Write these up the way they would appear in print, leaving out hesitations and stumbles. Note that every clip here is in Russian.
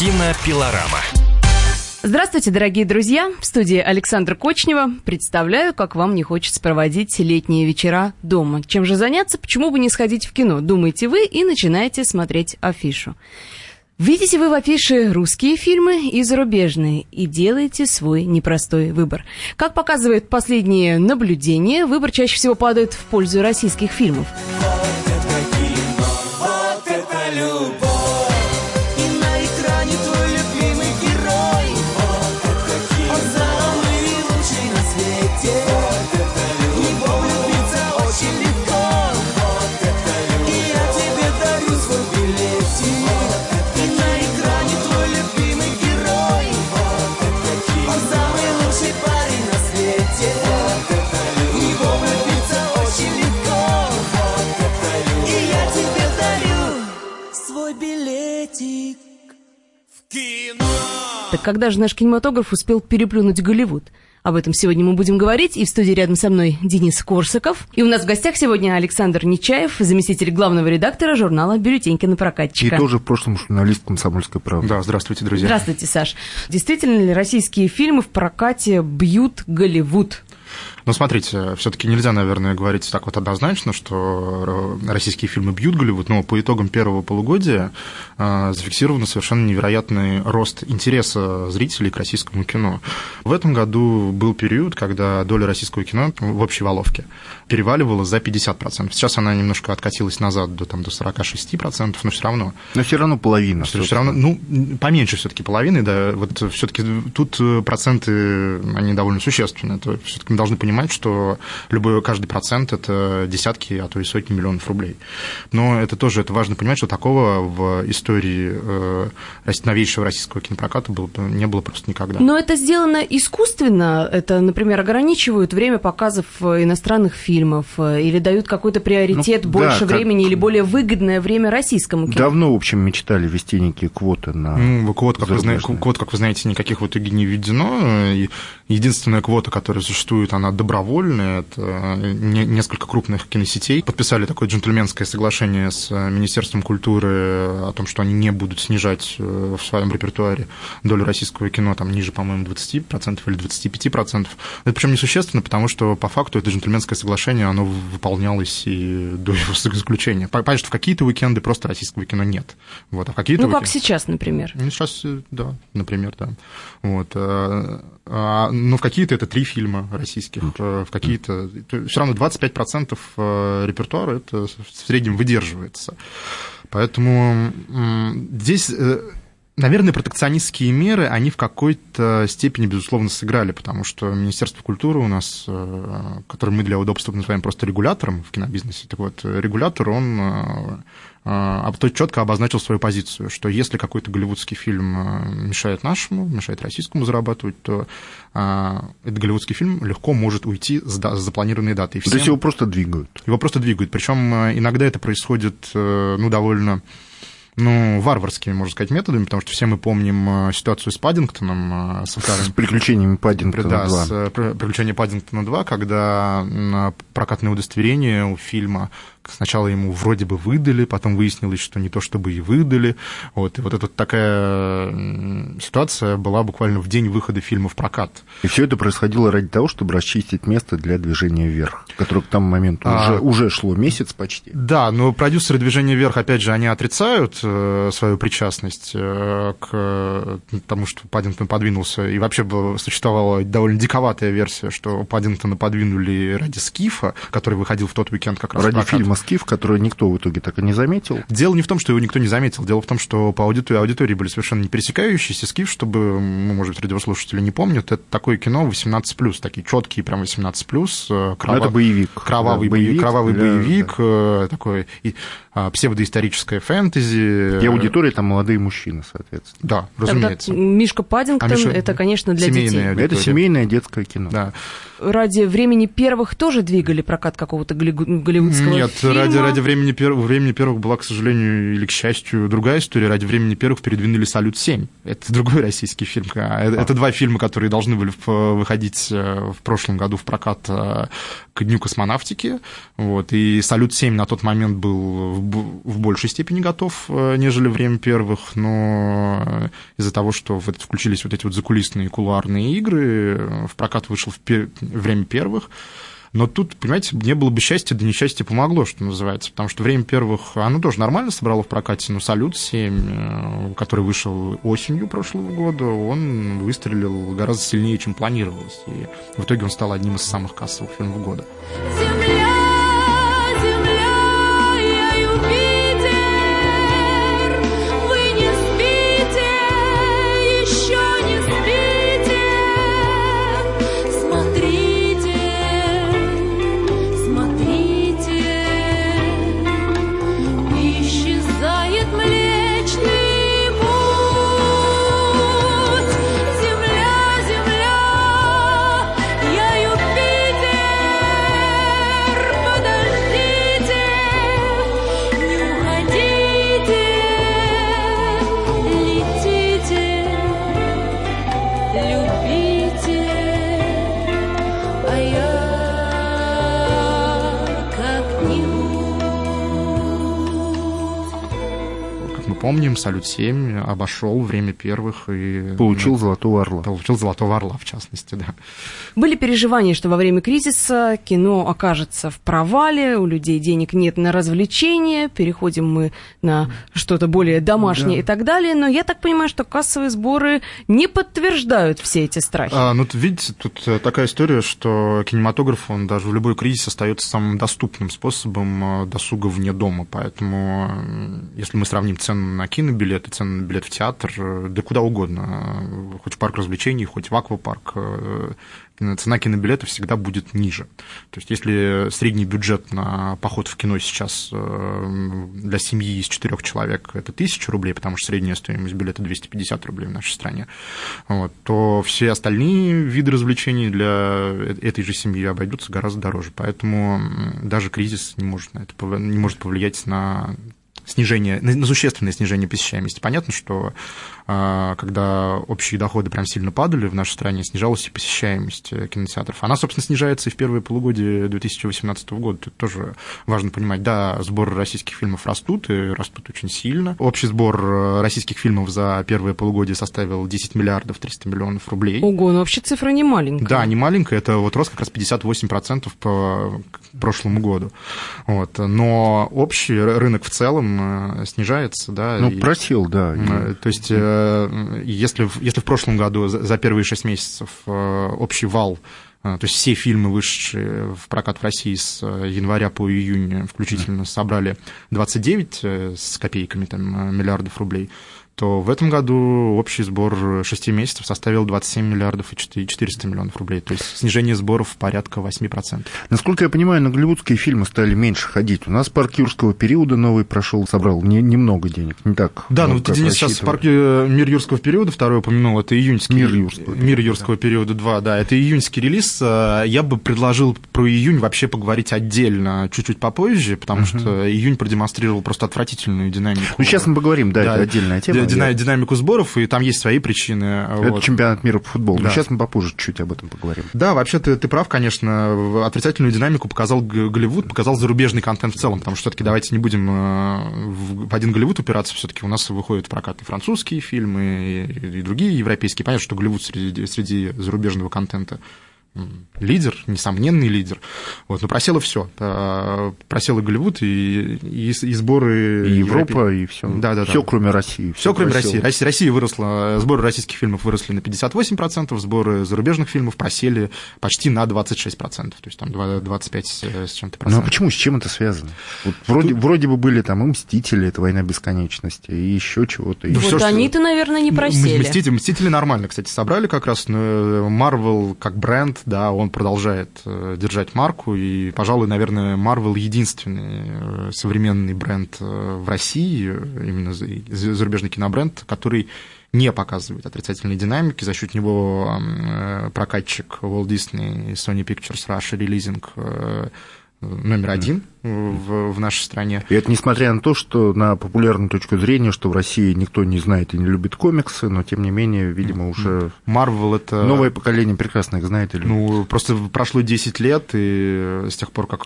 Кинопилорама. Здравствуйте, дорогие друзья! В студии Александра Кочнева. Представляю, как вам не хочется проводить летние вечера дома. Чем же заняться? Почему бы не сходить в кино? Думаете вы и начинаете смотреть афишу. Видите вы в афише русские фильмы и зарубежные, и делаете свой непростой выбор. Как показывают последние наблюдения, выбор чаще всего падает в пользу российских фильмов. Так когда же наш кинематограф успел переплюнуть Голливуд? Об этом сегодня мы будем говорить. И в студии рядом со мной Денис Корсаков. И у нас в гостях сегодня Александр Нечаев, заместитель главного редактора журнала «Бюллетень кинопрокатчика». И тоже в прошлом журналист «Комсомольской правды». Да, здравствуйте, друзья. Здравствуйте, Саш. Действительно ли российские фильмы в прокате бьют Голливуд? Ну, смотрите, все-таки нельзя, наверное, говорить так вот однозначно, что российские фильмы бьют Голливуд, но по итогам первого полугодия зафиксирован совершенно невероятный рост интереса зрителей к российскому кино. В этом году был период, когда доля российского кино в общей воловке переваливала за 50%. Сейчас она немножко откатилась назад до 46%, но все равно. Но все равно половина. Все равно, поменьше все-таки половины, да. Вот все-таки тут проценты, они довольно существенные. То есть все-таки мы должны понимать, что каждый процент – это десятки, а то и сотни миллионов рублей. Но это тоже важно понимать, что такого в истории новейшего российского кинопроката не было просто никогда. Но это сделано искусственно? Это, например, ограничивают время показов иностранных фильмов или дают какой-то приоритет больше времени или более выгодное время российскому кино? Давно, в общем, мечтали ввести некие квоты на... Квот, как вы знаете, никаких в итоге не введено. Единственная квота, которая существует, она добровольная. Это несколько крупных киносетей подписали такое джентльменское соглашение с Министерством культуры о том, что они не будут снижать в своем репертуаре долю российского кино там ниже, по-моему, 20% или 25%. Это причем несущественно, потому что по факту это джентльменское соглашение, оно выполнялось и до его заключения. Понятно, что в какие-то уикенды просто российского кино нет. Вот, а в какие-то как сейчас, например. Сейчас, да, например, да. Вот. Но в какие-то это 3 фильма российских, в какие-то... Все равно 25% репертуара это в среднем выдерживается. Поэтому здесь... Наверное, протекционистские меры, они в какой-то степени, безусловно, сыграли, потому что Министерство культуры у нас, которое мы для удобства называем просто регулятором в кинобизнесе, так вот, регулятор, он четко обозначил свою позицию, что если какой-то голливудский фильм мешает нашему, мешает российскому зарабатывать, то этот голливудский фильм легко может уйти с запланированной даты. То есть его просто двигают? Его просто двигают, причем иногда это происходит, довольно... варварскими, можно сказать, методами, потому что все мы помним ситуацию с Паддингтоном. С приключениями Паддингтона 2. Да, с приключениями Паддингтона 2, когда прокатное удостоверение у фильма сначала ему вроде бы выдали, потом выяснилось, что не то чтобы и выдали. Вот, и вот эта такая ситуация была буквально в день выхода фильма в прокат. И все это происходило ради того, чтобы расчистить место для «Движения вверх», которое к тому моменту уже шло месяц почти. Да, но продюсеры «Движения вверх», опять же, они отрицают свою причастность к тому, что Паддингтон подвинулся. И вообще существовала довольно диковатая версия, что Паддингтона подвинули ради «Скифа», который выходил в тот уикенд как раз ради в прокат. Фильма «Скиф», который никто в итоге так и не заметил. Дело не в том, что его никто не заметил. Дело в том, что по аудитории были совершенно не пересекающиеся. «Скиф», чтобы, может быть, радиослушатели не помнят, это такое кино 18+, такие четкие прям 18+. Это боевик. Кровавый боевик. Да. Такой псевдоисторическое фэнтези. И аудитория там молодые мужчины, соответственно. Да, разумеется. Тогда Мишка Паддингтон, это, конечно, для детей. Аудитория. Это семейное детское кино. Да. Ради «Времени первых» тоже двигали прокат какого-то голливудского фильма? Нет, ради «Времени первых» была, к сожалению, или к счастью, другая история. Ради «Времени первых» передвинули «Салют-7». Это другой российский фильм. Это 2 фильма, которые должны были выходить в прошлом году в прокат к Дню космонавтики. Вот. И «Салют-7» на тот момент был в большей степени готов нежели «Время первых», но из-за того, что в это включились вот эти вот закулисные кулуарные игры, в прокат вышел «Время первых». Но тут, понимаете, не было бы счастья, да несчастье помогло, что называется, потому что «Время первых», оно тоже нормально собрало в прокате, но «Салют-7», который вышел осенью прошлого года, он выстрелил гораздо сильнее, чем планировалось, и в итоге он стал одним из самых кассовых фильмов года. Помним, «Салют-7» обошел «Время первых» и... Получил «Золотого орла». Получил «Золотого орла», в частности, да. Были переживания, что во время кризиса кино окажется в провале, у людей денег нет на развлечения, переходим мы на что-то более домашнее, да, и так далее. Но я так понимаю, что кассовые сборы не подтверждают все эти страхи. Ну, видите, тут такая история, что кинематограф, он даже в любой кризис остается самым доступным способом досуга вне дома. Поэтому, если мы сравним цену на кинобилеты, цены на билет в театр, да куда угодно, хоть в парк развлечений, хоть в аквапарк, цена кинобилета всегда будет ниже. То есть если средний бюджет на поход в кино сейчас для семьи из 4 человек – это 1000 рублей, потому что средняя стоимость билета 250 рублей в нашей стране, вот, то все остальные виды развлечений для этой же семьи обойдутся гораздо дороже. Поэтому даже кризис не может на это, не может повлиять на снижение, на существенное снижение посещаемости. Понятно, что когда общие доходы прям сильно падали в нашей стране, снижалась и посещаемость кинотеатров. Она, собственно, снижается и в первые полугодия 2018 года. Это тоже важно понимать. Да, сборы российских фильмов растут, и растут очень сильно. Общий сбор российских фильмов за первые полугодия составил 10 миллиардов 300 миллионов рублей. Ого, но вообще цифра не маленькая. Да, не маленькая. Это вот рост как раз 58% по прошлому году. Вот. Но общий рынок в целом снижается, да. Ну, и... просел, да. То есть, если в прошлом году за первые 6 месяцев общий вал, то есть все фильмы, вышедшие в прокат в России с января по июнь включительно, собрали 29 с копейками там, миллиардов рублей, то в этом году общий сбор 6 месяцев составил 27 миллиардов и 400 миллионов рублей. То есть снижение сборов порядка 8%. Насколько я понимаю, на голливудские фильмы стали меньше ходить. У нас «Парк юрского периода» новый прошел, собрал немного денег, не так. Да, ну Денис сейчас «Парк Мир юрского периода» второй упомянул, это июньский... «Мир юрского периода 2», да, это июньский релиз. Я бы предложил про июнь вообще поговорить отдельно, чуть-чуть попозже, потому что июнь продемонстрировал просто отвратительную динамику. Ну, сейчас мы поговорим, да, это отдельная тема. Динамику сборов, и там есть свои причины. Это вот. Чемпионат мира по футболу. Да. Сейчас мы попозже чуть-чуть об этом поговорим. Да, вообще ты прав, конечно. Отрицательную динамику показал Голливуд, показал зарубежный контент в целом, потому что все-таки давайте не будем в один Голливуд упираться, все-таки у нас выходят в прокат и французские фильмы, и другие европейские. Понятно, что Голливуд среди зарубежного контента лидер, несомненный лидер. Вот, но просело все. Просело Голливуд и сборы... И Европа, и все. Да, все, да. Кроме России. Все кроме России. Россия выросла, сборы российских фильмов выросли на 58%, сборы зарубежных фильмов просели почти на 26%. То есть там 25 с чем-то процентов. Ну а почему, с чем это связано? Вот вроде бы были там и «Мстители», это «Война бесконечности», и еще чего-то. И вот все, они-то, что... наверное, не просели. «Мстители» нормально, кстати, собрали как раз. Marvel как бренд, да, он продолжает держать марку, и, пожалуй, наверное, Marvel единственный современный бренд в России, именно зарубежный кинобренд, который не показывает отрицательной динамики. За счет него прокатчик Walt Disney, Sony Pictures Russia Releasing номер 1 в нашей стране. И это несмотря на то, что на популярную точку зрения, что в России никто не знает и не любит комиксы, но тем не менее, видимо, уже... Marvel это... Новое поколение прекрасно их знает и любит. Ну, просто прошло 10 лет, и с тех пор, как...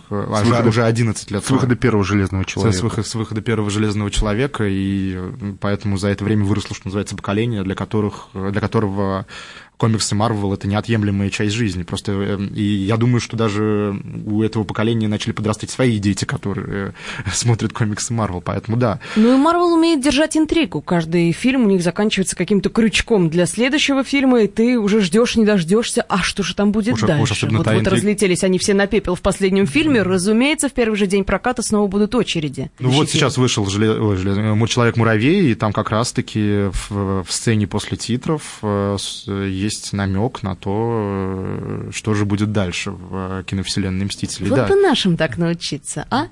Уже 11 лет. С выхода первого «Железного человека». С выхода первого «Железного человека», и поэтому за это время выросло, что называется, поколение, для которого... комиксы Marvel — это неотъемлемая часть жизни. Просто и я думаю, что даже у этого поколения начали подрастать свои дети, которые смотрят комиксы Marvel, поэтому да. Ну и Marvel умеет держать интригу. Каждый фильм у них заканчивается каким-то крючком для следующего фильма, и ты уже ждешь, не дождешься, а что же там будет дальше? Вот разлетелись они все на пепел в последнем фильме. Разумеется, в первый же день проката снова будут очереди. Ну вот сейчас вышел «Человек-муравей», и там как раз-таки в сцене после титров есть намек на то, что же будет дальше в киновселенной «Мстители». Вот да. Бы нашим так научиться, а?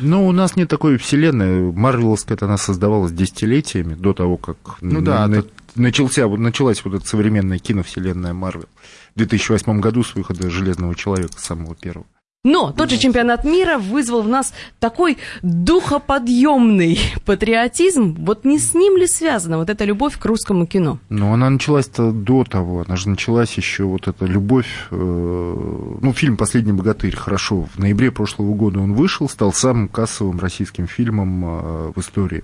Ну, у нас нет такой вселенной. Марвеловская она создавалась десятилетиями до того, как началась вот эта современная киновселенная Марвел. В 2008 году с выхода «Железного человека», самого первого. Но тот же чемпионат мира вызвал в нас такой духоподъемный патриотизм. Вот не с ним ли связана вот эта любовь к русскому кино? Ну, она началась-то до того. Она же началась еще вот эта любовь... Ну, фильм «Последний богатырь», хорошо. В ноябре прошлого года он вышел, стал самым кассовым российским фильмом в истории.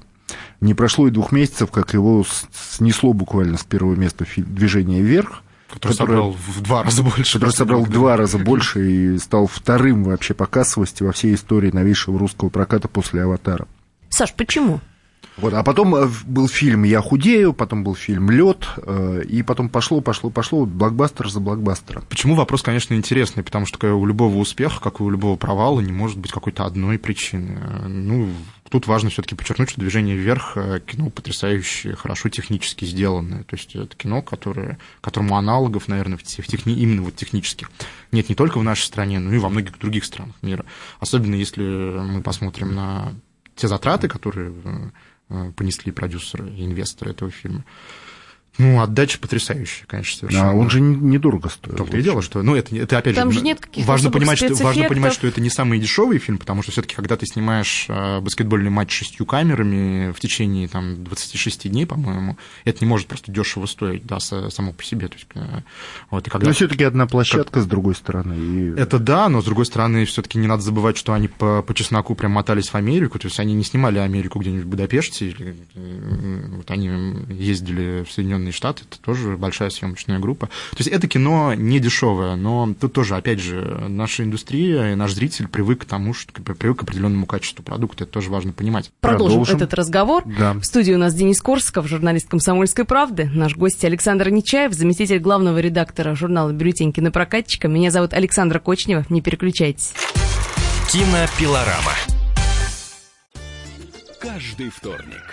Не прошло и 2 месяцев, как его снесло буквально с первого места «Движение вверх», Который собрал в два раза больше и стал вторым вообще по кассовости во всей истории новейшего русского проката после «Аватара». Саш, почему? Вот, а потом был фильм «Я худею», потом был фильм «Лед», и потом пошло блокбастер за блокбастером. Почему? Вопрос, конечно, интересный, потому что у любого успеха, как и у любого провала, не может быть какой-то одной причины. Ну, тут важно все-таки подчеркнуть, что «Движение вверх» — кино потрясающе, хорошо технически сделанное. То есть это кино, которому аналогов, наверное, технических нет не только в нашей стране, но и во многих других странах мира. Особенно если мы посмотрим на те затраты, которые понесли продюсеры и инвесторы этого фильма. Ну, отдача потрясающая, конечно, совершенно. А он же недорого стоил. В том-то и дело, что... Ну, это опять там же нет каких-то важно понимать, что это не самый дешевый фильм, потому что все-таки, когда ты снимаешь баскетбольный матч 6 камерами в течение там, 26 дней, по-моему, это не может просто дешево стоить, да, само по себе. То есть, вот, и когда... Но все-таки одна площадка, с другой стороны. И... Это да, но с другой стороны, все-таки не надо забывать, что они по чесноку прям мотались в Америку. То есть они не снимали Америку где-нибудь в Будапеште, или... вот они ездили в Соединенные Штаты, это тоже большая съемочная группа. То есть это кино не дешевое, но тут тоже, опять же, наша индустрия и наш зритель привык к определенному качеству продукта. Это тоже важно понимать. Продолжим этот разговор. Да. В студии у нас Денис Корсаков, журналист «Комсомольской правды». Наш гость Александр Нечаев, заместитель главного редактора журнала «Бюллетень кинопрокатчика». Меня зовут Александра Кочнева. Не переключайтесь. Кинопилорама. Каждый вторник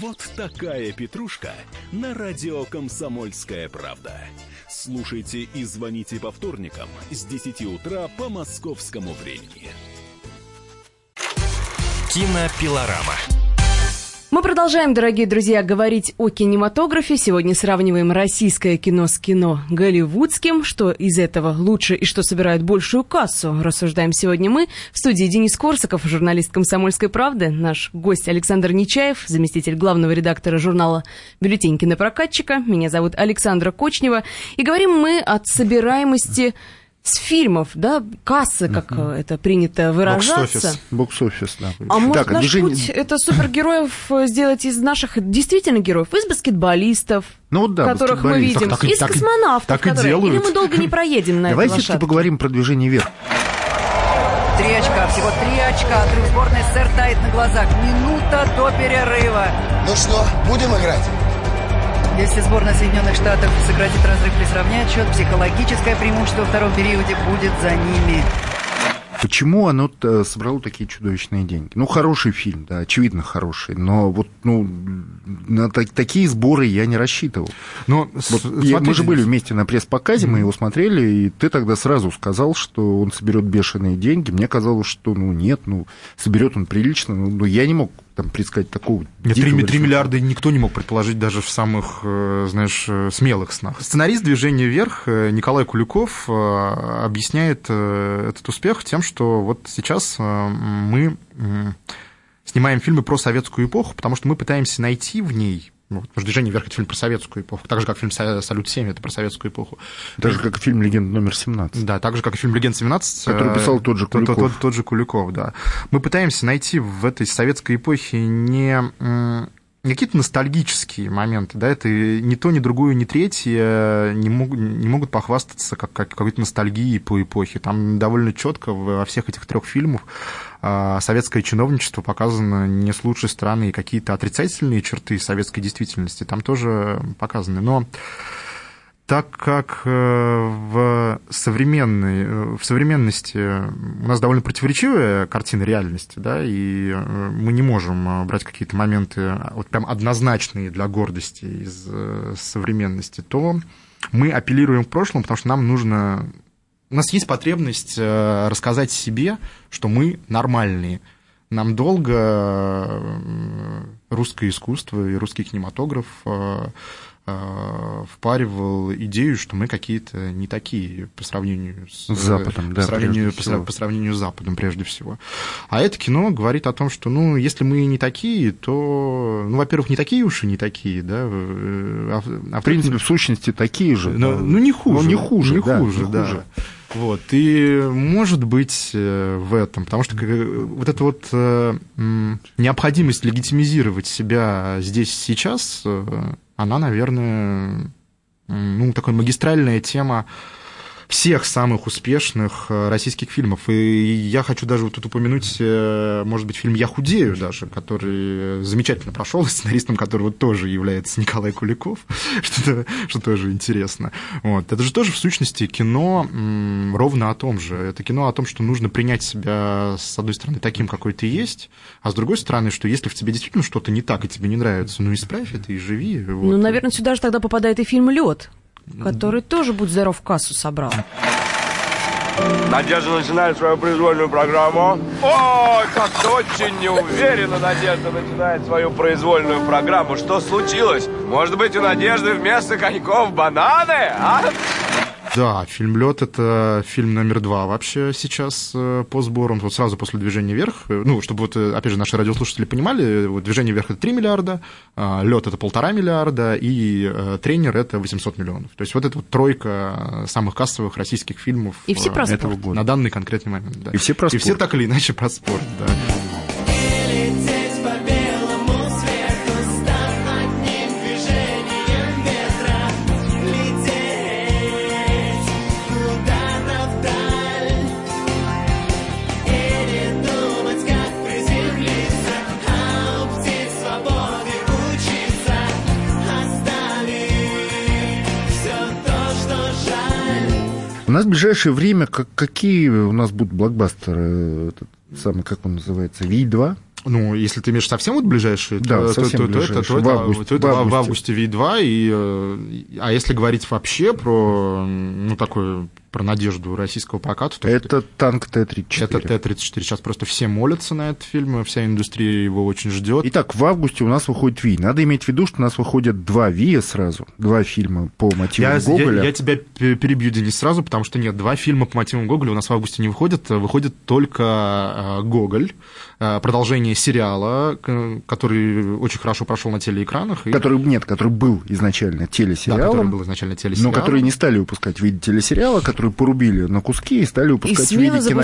Вот такая петрушка на радио «Комсомольская правда». Слушайте и звоните по вторникам с 10 утра по московскому времени. Кинопилорама. Мы продолжаем, дорогие друзья, говорить о кинематографе. Сегодня сравниваем российское кино с кино голливудским. Что из этого лучше и что собирает большую кассу, рассуждаем сегодня мы. В студии Денис Корсаков, журналист «Комсомольской правды». Наш гость Александр Нечаев, заместитель главного редактора журнала «Бюллетень кинопрокатчика». Меня зовут Александра Кочнева. И говорим мы о собираемости с фильмов, да, кассы, как это принято выражаться. Бокс-офис, да. А может, так, наш путь это супергероев сделать из наших действительно героев, из баскетболистов, ну, да, которых мы видим, из космонавтов, или мы долго не проедем на этой лошадке. Давайте все-таки поговорим про «Движение вверх». 3 очка, всего 3 очка. Отрыв сборной СССР тает на глазах. Минута до перерыва. Ну что, будем играть? Если сборная Соединенных Штатов сократит разрыв или сравняет счет, психологическое преимущество во втором периоде будет за ними. Почему оно собрало такие чудовищные деньги? Ну, хороший фильм, да, очевидно хороший, но вот на такие сборы я не рассчитывал. Но вот смотрите, мы же были вместе на пресс-показе, мы его смотрели, и ты тогда сразу сказал, что он соберет бешеные деньги. Мне казалось, что нет, соберет он прилично, но я не мог предсказать такого. 3 миллиарда никто не мог предположить даже в самых, знаешь, смелых снах. Сценарист «Движения вверх» Николай Куликов объясняет этот успех тем, что вот сейчас мы снимаем фильмы про советскую эпоху, потому что мы пытаемся найти в ней... Потому что «Движение вверх» — это фильм про советскую эпоху, так же, как фильм «Салют-7» — это про советскую эпоху. Так же, как и фильм «Легенда номер 17». Да, так же, как и фильм «Легенда 17». Который писал тот же Куликов. Тот же Куликов, да. Мы пытаемся найти в этой советской эпохе не какие-то ностальгические моменты, да, это ни то, ни другое, ни третье не могут похвастаться какой-то ностальгией по эпохе. Там довольно четко во всех этих 3 фильмах советское чиновничество показано не с лучшей стороны, и какие-то отрицательные черты советской действительности там тоже показаны. Но так как в современности у нас довольно противоречивая картина реальности, да, и мы не можем брать какие-то моменты вот прям однозначные для гордости из современности, то мы апеллируем к прошлому, потому что нам нужно... У нас есть потребность рассказать себе, что мы нормальные. Нам долго русское искусство и русский кинематограф впаривал идею, что мы какие-то не такие по сравнению с Западом, по сравнению с Западом, прежде всего. А это кино говорит о том, что, если мы не такие, то, во-первых, не такие уж и не такие, да. В принципе, в сущности, такие же. Но не хуже. Не хуже. Вот. И может быть в этом, потому что вот эта вот необходимость легитимизировать себя здесь сейчас, она, наверное, такая магистральная тема всех самых успешных российских фильмов. И я хочу даже вот тут упомянуть, может быть, фильм «Я худею» даже, который замечательно прошел, сценаристом которого тоже является Николай Куликов, что тоже интересно. Вот. Это же тоже, в сущности, кино ровно о том же. Это кино о том, что нужно принять себя, с одной стороны, таким, какой ты есть, а с другой стороны, что если в тебе действительно что-то не так и тебе не нравится, исправь это и живи. Вот. Наверное, сюда же тогда попадает и фильм «Лед», который тоже, будь здоров, кассу собрал. Надежда начинает свою произвольную программу. Ой, как-то очень неуверенно Надежда начинает свою произвольную программу. Что случилось? Может быть, у Надежды вместо коньков бананы, а? Да, фильм «Лед» — это фильм номер 2 вообще сейчас по сборам, вот сразу после «Движения вверх». Чтобы вот, опять же, наши радиослушатели понимали, вот «Движение вверх» — это 3 миллиарда, «Лед» — это 1,5 миллиарда, и «Тренер» — это 800 миллионов. То есть вот это вот 3 самых кассовых российских фильмов и все этого года. На данный конкретный момент. Да. И все про спорт. И все так или иначе про спорт, да. У нас в ближайшее время какие у нас будут блокбастеры? Этот самый, как он называется, Вий 2? Если ты имеешь совсем вот ближайшие, в августе Вий 2. А если говорить вообще про про надежду российского проката... Это «Танк Т-34». Это Т-34. Сейчас просто все молятся на этот фильм, вся индустрия его очень ждет. Итак, в августе у нас выходит «Вий». Надо иметь в виду, что у нас выходят 2 «Вия» сразу, 2 фильма по мотивам Гоголя. Я тебя перебью, Денис, сразу, потому что 2 фильма по мотивам Гоголя у нас в августе не выходят. Выходит только «Гоголь», продолжение сериала, который очень хорошо прошел на телеэкранах. Который был изначально телесериалом. Да, который был изначально телесериалом. Но который не стали выпускать в виде телесериала, которые порубили на куски и стали выпускать в виде кинофильмов. И смело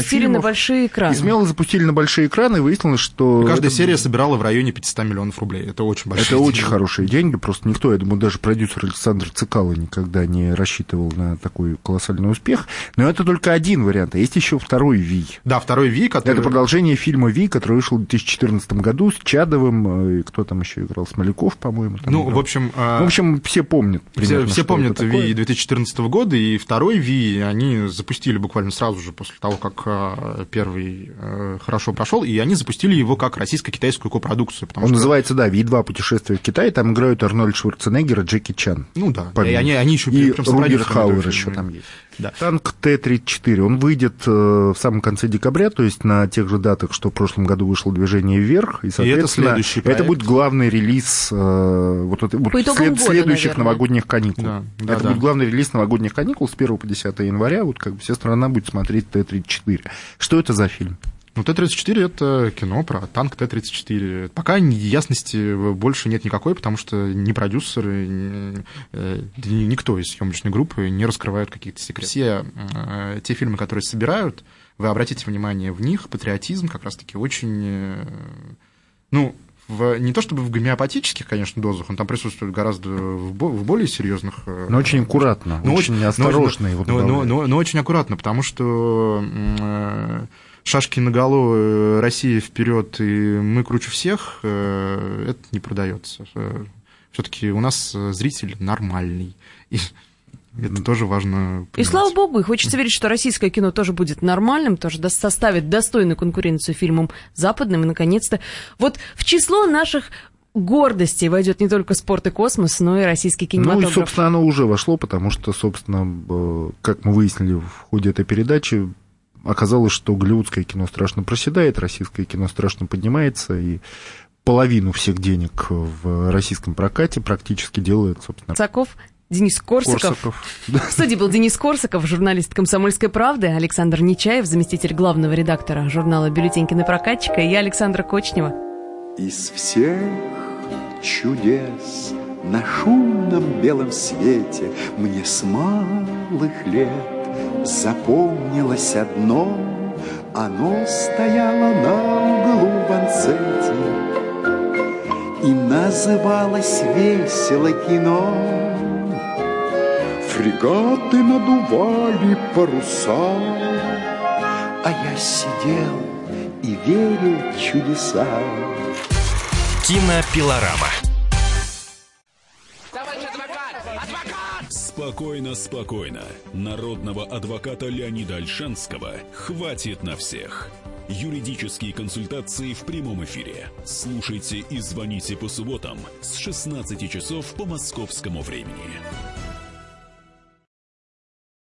запустили на большие экраны. И выяснилось, что... Каждая серия собирала в районе 500 миллионов рублей. Это очень большие деньги. Это очень хорошие деньги. Просто никто, я думаю, даже продюсер Александр Цикало никогда не рассчитывал на такой колоссальный успех. Но это только один вариант. А есть еще второй «Вий». Да, второй «Вий», который... Это продолжение фильма «Вий», который вышел в 2014 году с Чадовым. И кто там еще играл? Смоляков, по-моему. В общем, все помнят. Все помнят «Вий» 2014 года. И второй «Вий», они запустили буквально сразу же после того, как первый хорошо прошел, и они запустили его как российско-китайскую копродукцию. Он что... называется, да, V2 путешествия в Китай, там играют Арнольд Шварценеггер и Джеки Чан. Ну да, и они еще и Рутгер Хауэр еще там есть. Да. Танк Т-34, он выйдет в самом конце декабря, то есть на тех же датах, что в прошлом году вышло «Движение вверх», и, соответственно, и это будет главный релиз вот это, вот следующих года, новогодних каникул. Да, да, это будет главный релиз новогодних каникул с 1 по 10 января, вот как бы вся страна будет смотреть Т-34. Что это за фильм? Ну, Т-34 — это кино про танк Т-34. Пока ясности больше нет никакой, потому что ни продюсеры, никто из съемочной группы не раскрывают какие-то секреты. Все те фильмы, которые собирают, вы обратите внимание в них, патриотизм как раз-таки очень... Ну, не то чтобы в гомеопатических, конечно, дозах, он там присутствует гораздо в более серьезных... Но очень аккуратно, очень осторожно его подавляют. Но очень аккуратно, потому что... Шашки наголо, Россия вперед, и мы круче всех, это не продается. Все-таки у нас зритель нормальный. И это тоже важно понимать. И слава богу, и хочется верить, что российское кино тоже будет нормальным, тоже составит достойную конкуренцию фильмам западным. И, наконец-то, вот в число наших гордостей войдет не только спорт и космос, но и российский кинематограф. Ну и, собственно, оно уже вошло, потому что, собственно, как мы выяснили в ходе этой передачи, оказалось, что голливудское кино страшно проседает, российское кино страшно поднимается, и половину всех денег в российском прокате практически делает, собственно... Денис Корсаков. В студии был Денис Корсаков, журналист «Комсомольской правды», Александр Нечаев, заместитель главного редактора журнала «Бюллетень кинопрокатчика», и я, Александра Кочнева. Из всех чудес на шумном белом свете мне с малых лет запомнилось одно, оно стояло на углу в Анцете и называлось весело кино. Фрегаты надували паруса, а я сидел и верил в чудеса. Кинопилорама. Спокойно, спокойно. Народного адвоката Леонида Ольшанского хватит на всех. Юридические консультации в прямом эфире. Слушайте и звоните по субботам с 16 часов по московскому времени.